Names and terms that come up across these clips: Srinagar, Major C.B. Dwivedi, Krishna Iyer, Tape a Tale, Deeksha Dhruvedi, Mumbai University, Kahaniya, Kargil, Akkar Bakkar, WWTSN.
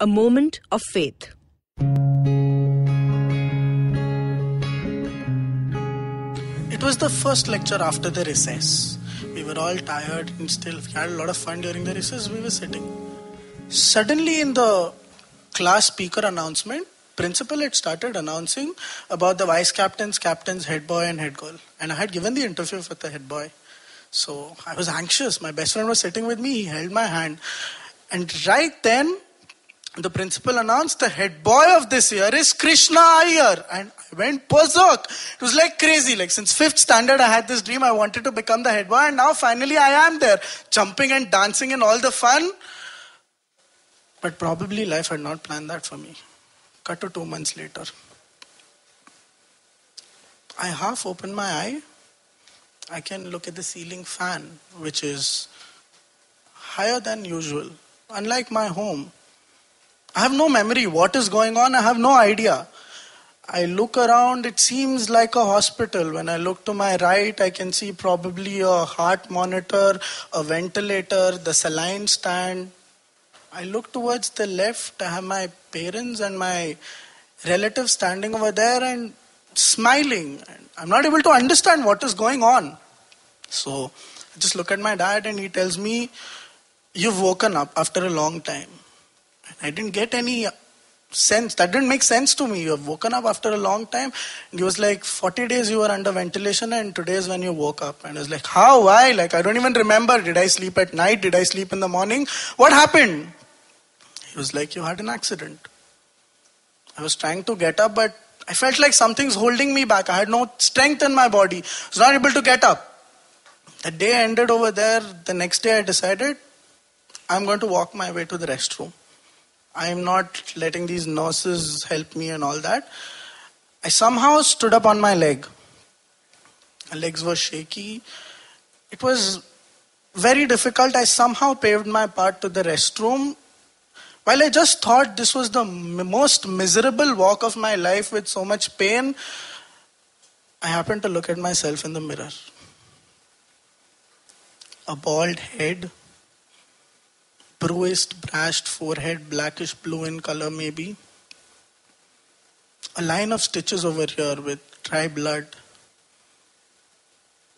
A Moment of Faith. It was the first lecture after the recess. We were all tired and still had a lot of fun during the recess. We were sitting. Suddenly in the class speaker announcement, principal had started announcing about the vice captains, captains, head boy and head girl. And I had given the interview for the head boy. So I was anxious. My best friend was sitting with me. He held my hand. And right then, the principal announced the head boy of this year is Krishna Iyer. And I went berserk. It was like crazy. Like since 5th standard, I had this dream. I wanted to become the head boy. And now finally I am there. Jumping and dancing and all the fun. But probably life had not planned that for me. Cut to 2 months later. I half opened my eye. I can look at the ceiling fan, which is higher than usual. Unlike my home. I have no memory. What is going on? I have no idea. I look around. It seems like a hospital. When I look to my right, I can see probably a heart monitor, a ventilator, the saline stand. I look towards the left. I have my parents and my relatives standing over there and smiling. I'm not able to understand what is going on. So I just look at my dad and he tells me, "You've woken up after a long time." I didn't get any sense. That didn't make sense to me. You have woken up after a long time. It was like 40 days you were under ventilation and today is when you woke up. And I was like, how? Why? Like, I don't even remember. Did I sleep at night? Did I sleep in the morning? What happened? He was like, you had an accident. I was trying to get up, but I felt like something's holding me back. I had no strength in my body. I was not able to get up. The day ended over there. The next day I decided I'm going to walk my way to the restroom. I am not letting these nurses help me and all that. I somehow stood up on my leg. My legs were shaky. It was very difficult. I somehow paved my path to the restroom. While I just thought this was the most miserable walk of my life with so much pain, I happened to look at myself in the mirror. A bald head. Bruised, brashed forehead, blackish blue in color maybe. A line of stitches over here with dry blood.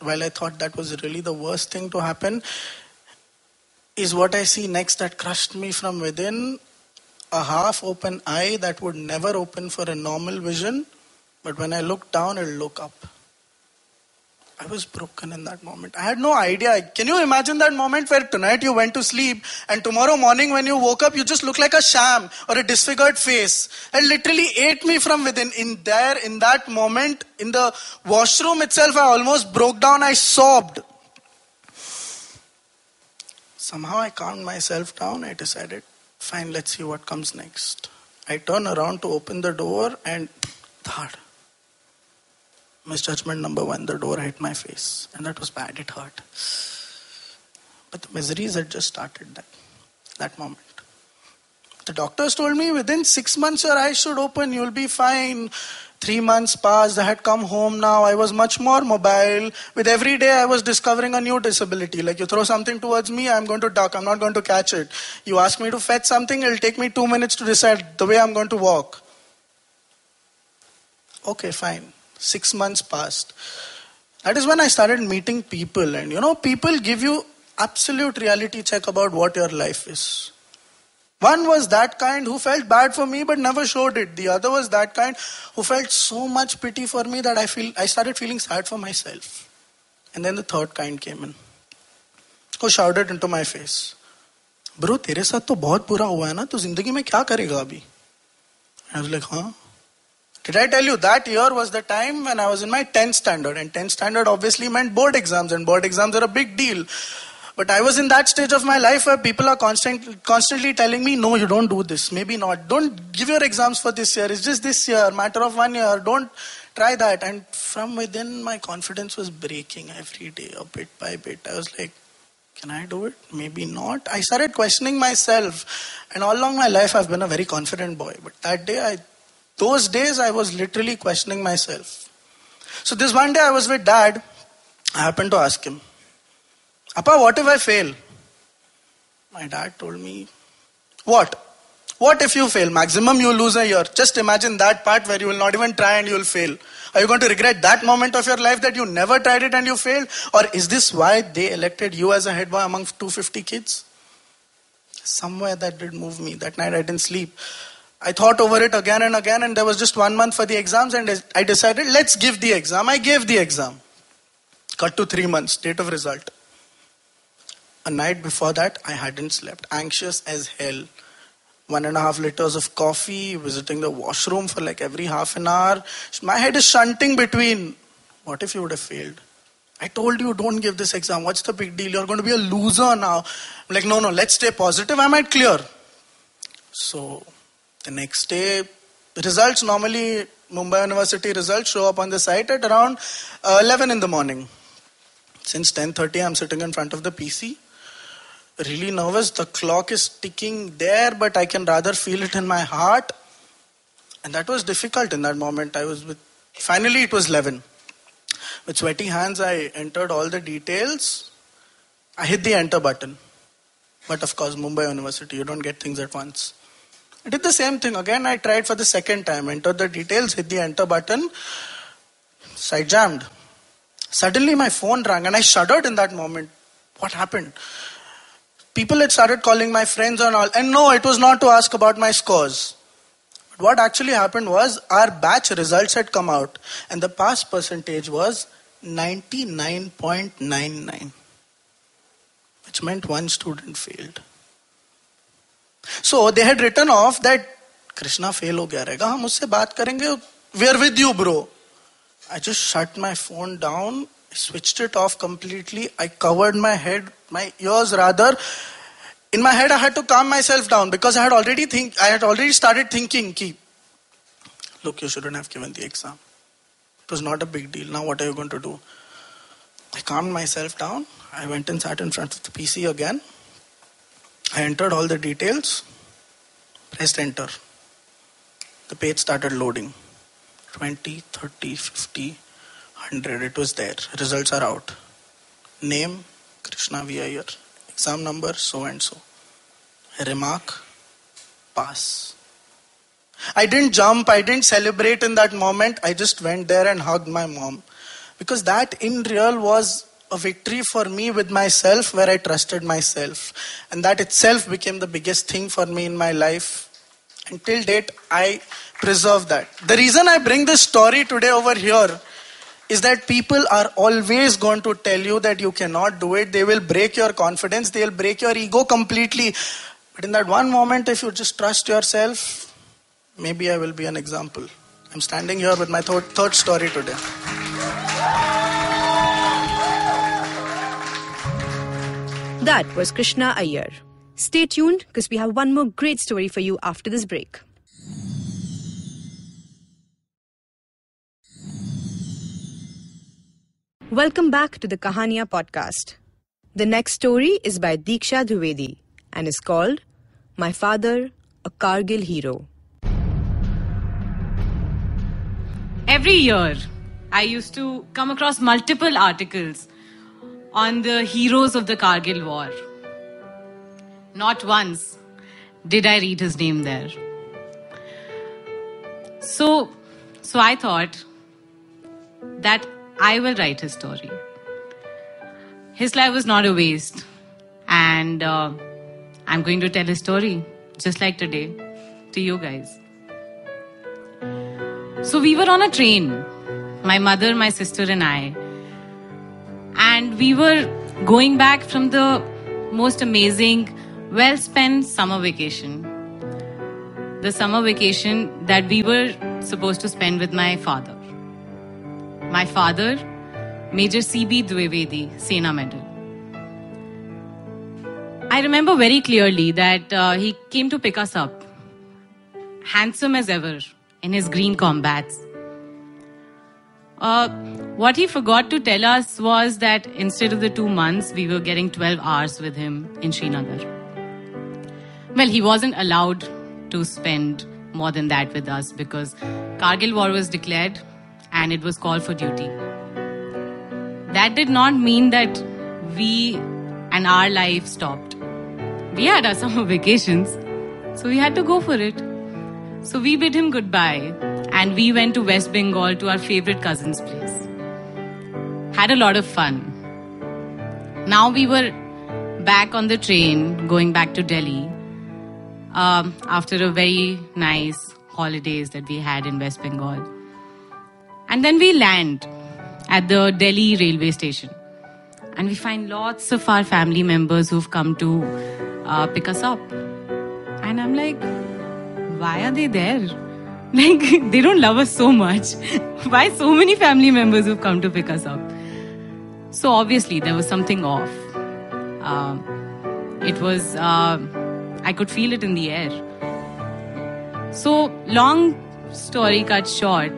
While I thought that was really the worst thing to happen, is what I see next that crushed me from within. A half open eye that would never open for a normal vision. But when I look down, it'll look up. I was broken in that moment. I had no idea. Can you imagine that moment where tonight you went to sleep and tomorrow morning when you woke up, you just look like a sham or a disfigured face. It literally ate me from within. In that moment, in the washroom itself, I almost broke down. I sobbed. Somehow I calmed myself down. I decided, fine, let's see what comes next. I turn around to open the door and thud. Misjudgment number one, the door hit my face. And that was bad, it hurt. But the miseries had just started that moment. The doctors told me within 6 months your eyes should open, you'll be fine. 3 months passed, I had come home now, I was much more mobile. With every day I was discovering a new disability. Like you throw something towards me, I'm going to duck, I'm not going to catch it. You ask me to fetch something, it'll take me 2 minutes to decide the way I'm going to walk. Okay, fine. 6 months passed. That is when I started meeting people. And people give you absolute reality check about what your life is. One was that kind who felt bad for me but never showed it. The other was that kind who felt so much pity for me that I started feeling sad for myself. And then the third kind came in. Who shouted into my face. Bro, तेरे साथ तो बहुत बुरा हुआ है ना, तो जिंदगी में क्या करेगा अभी? I was like, huh? Did I tell you that year was the time when I was in my 10th standard? And 10th standard obviously meant board exams, and board exams are a big deal. But I was in that stage of my life where people are constantly telling me, no, you don't do this. Maybe not. Don't give your exams for this year. It's just this year, matter of 1 year. Don't try that. And from within, my confidence was breaking every day, or bit by bit. I was like, can I do it? Maybe not. I started questioning myself. And all along my life, I've been a very confident boy. But that day, those days I was literally questioning myself. So this one day I was with Dad. I happened to ask him, Appa, what if I fail? My dad told me, what? What if you fail? Maximum you lose a year. Just imagine that part where you will not even try and you will fail. Are you going to regret that moment of your life that you never tried it and you failed? Or is this why they elected you as a head boy among 250 kids? Somewhere that did move me. That night I didn't sleep. I thought over it again and again, and there was just 1 month for the exams, and I decided, let's give the exam. I gave the exam. Cut to 3 months, date of result. A night before that, I hadn't slept. Anxious as hell. 1.5 liters of coffee, visiting the washroom for like every half an hour. My head is shunting between, what if you would have failed? I told you, don't give this exam. What's the big deal? You're going to be a loser now. I'm like, no, let's stay positive. I might clear. So the next day, the results, normally Mumbai University results show up on the site at around 11 in the morning. Since 10:30, I'm sitting in front of the PC. Really nervous. The clock is ticking there, but I can rather feel it in my heart. And that was difficult in that moment. Finally, it was 11. With sweaty hands, I entered all the details. I hit the enter button. But of course, Mumbai University, you don't get things at once. I did the same thing again. I tried for the second time. Entered the details, hit the enter button. Side jammed. Suddenly my phone rang and I shuddered in that moment. What happened? People had started calling my friends and all. And no, it was not to ask about my scores. But what actually happened was our batch results had come out. And the pass percentage was 99.99. Which meant one student failed. So they had written off that Krishna fail ho gaya rahega, hum usse baat karenge, we are with you bro. I just shut my phone down, switched it off completely. I covered my head, my ears rather. In my head I had to calm myself down because I had already started thinking, look, you shouldn't have given the exam. It was not a big deal. Now what are you going to do? I calmed myself down. I went and sat in front of the PC again. I entered all the details, pressed enter. The page started loading. 20, 30, 50, 100, it was there. Results are out. Name, Krishna Iyer. Exam number, so and so. Remark, pass. I didn't jump, I didn't celebrate in that moment. I just went there and hugged my mom. Because that in real was a victory for me with myself, where I trusted myself. And that itself became the biggest thing for me in my life. And till date, I preserve that. The reason I bring this story today over here is that people are always going to tell you that you cannot do it. They will break your confidence. They will break your ego completely. But in that one moment, if you just trust yourself, maybe I will be an example. I'm standing here with my third story today. That was Krishna Iyer. Stay tuned because we have one more great story for you after this break. Welcome back to the Kahaniya podcast. The next story is by Deeksha Dhruvedi and is called My Father, a Kargil Hero. Every year, I used to come across multiple articles on the heroes of the Kargil war. Not once did I read his name there. So I thought that I will write his story. His life was not a waste. And I'm going to tell his story, just like today, to you guys. So we were on a train, my mother, my sister and I. And we were going back from the most amazing, well-spent summer vacation. The summer vacation that we were supposed to spend with my father. My father, Major C.B. Dwivedi, Sena Medal. remember very clearly that he came to pick us up, handsome as ever in his green combats. What he forgot to tell us was that instead of the 2 months, we were getting 12 hours with him in Srinagar. Well, he wasn't allowed to spend more than that with us because Kargil war was declared and it was called for duty. That did not mean that we and our life stopped. We had our summer vacations, so we had to go for it. So we bid him goodbye and we went to West Bengal to our favorite cousin's place. Had a lot of fun. Now we were back on the train going back to Delhi after a very nice holidays that we had in West Bengal. And then we land at the Delhi railway station. And we find lots of our family members who've come to pick us up. And I'm like, why are they there? Like, they don't love us so much. Why so many family members who've come to pick us up? So obviously there was something off. It was, I could feel it in the air. So long story cut short,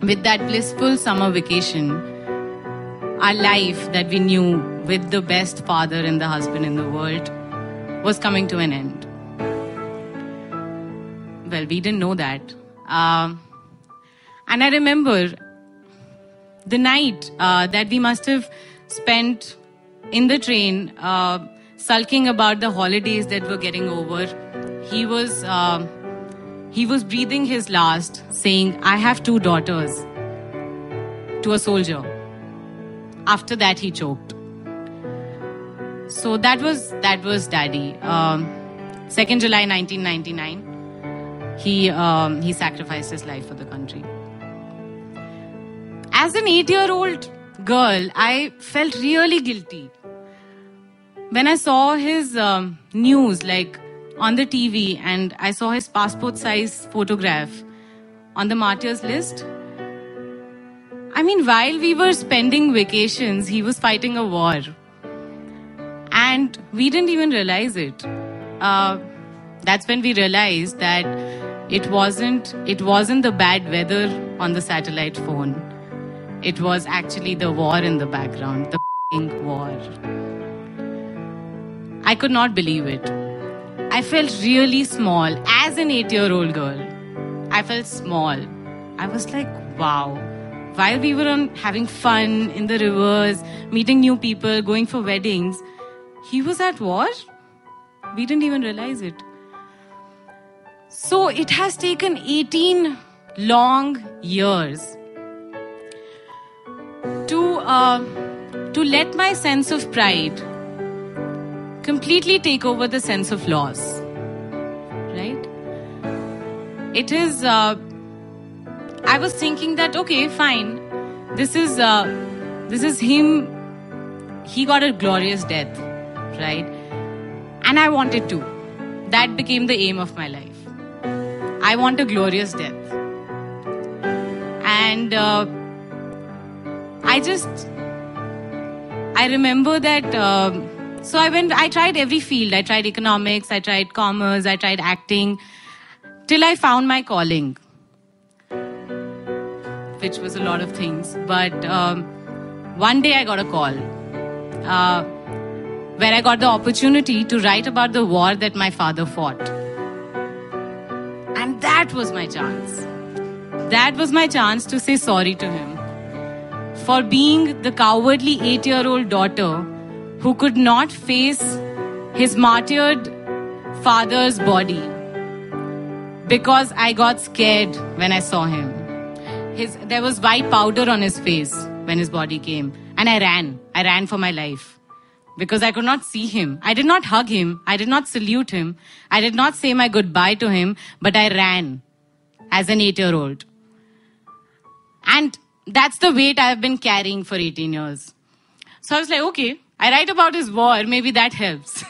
with that blissful summer vacation, our life that we knew with the best father and the husband in the world was coming to an end. Well, we didn't know that. And I remember the night that we must have spent in the train sulking about the holidays that were getting over. He was breathing his last, saying, "I have 2 daughters," to a soldier. After that, he choked. So that was Daddy. 2nd July 1999, he sacrificed his life for the country. As an 8-year-old girl, I felt really guilty when I saw his news, like on the TV, and I saw his passport-size photograph on the martyrs list. I mean, while we were spending vacations, he was fighting a war. And we didn't even realize it. That's when we realized that it wasn't the bad weather on the satellite phone. It was actually the war in the background, the f***ing war. I could not believe it. I felt really small. As an 8-year-old girl, I felt small. I was like, wow. While we were having fun in the rivers, meeting new people, going for weddings, he was at war. We didn't even realize it. So it has taken 18 long years to let my sense of pride completely take over the sense of loss. Right? It is... I was thinking that, okay, fine, this is him, he got a glorious death, right? And I wanted to. That became the aim of my life. I want a glorious death. And I remember that, so I tried every field. I tried economics, I tried commerce, I tried acting, till I found my calling, which was a lot of things. But one day I got a call where I got the opportunity to write about the war that my father fought. And that was my chance. That was my chance to say sorry to him for being the cowardly 8-year-old daughter who could not face his martyred father's body because I got scared when I saw him. There was white powder on his face when his body came. And I ran for my life because I could not see him. I did not hug him. I did not salute him. I did not say my goodbye to him, but I ran as an 8-year-old. And that's the weight I've been carrying for 18 years. So I was like, okay, I write about his war. Maybe that helps.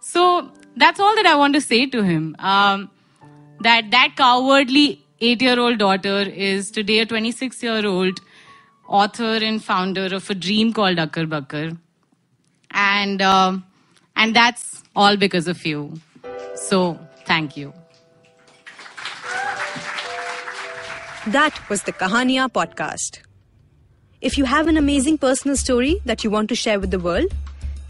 So that's all that I want to say to him. That cowardly 8-year-old daughter is today a 26-year-old author and founder of a dream called Akkar Bakkar. and that's all because of you. So, thank you. That was the Kahaniya podcast. If you have an amazing personal story that you want to share with the world,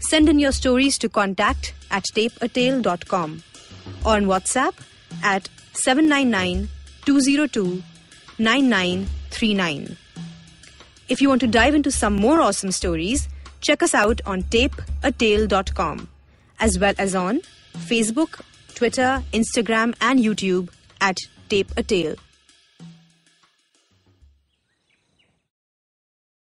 send in your stories to contact@tapeatale.com or on WhatsApp at 799-202-9939. If you want to dive into some more awesome stories, check us out on tapeatale.com as well as on Facebook, Twitter, Instagram and YouTube at Tape a Tale.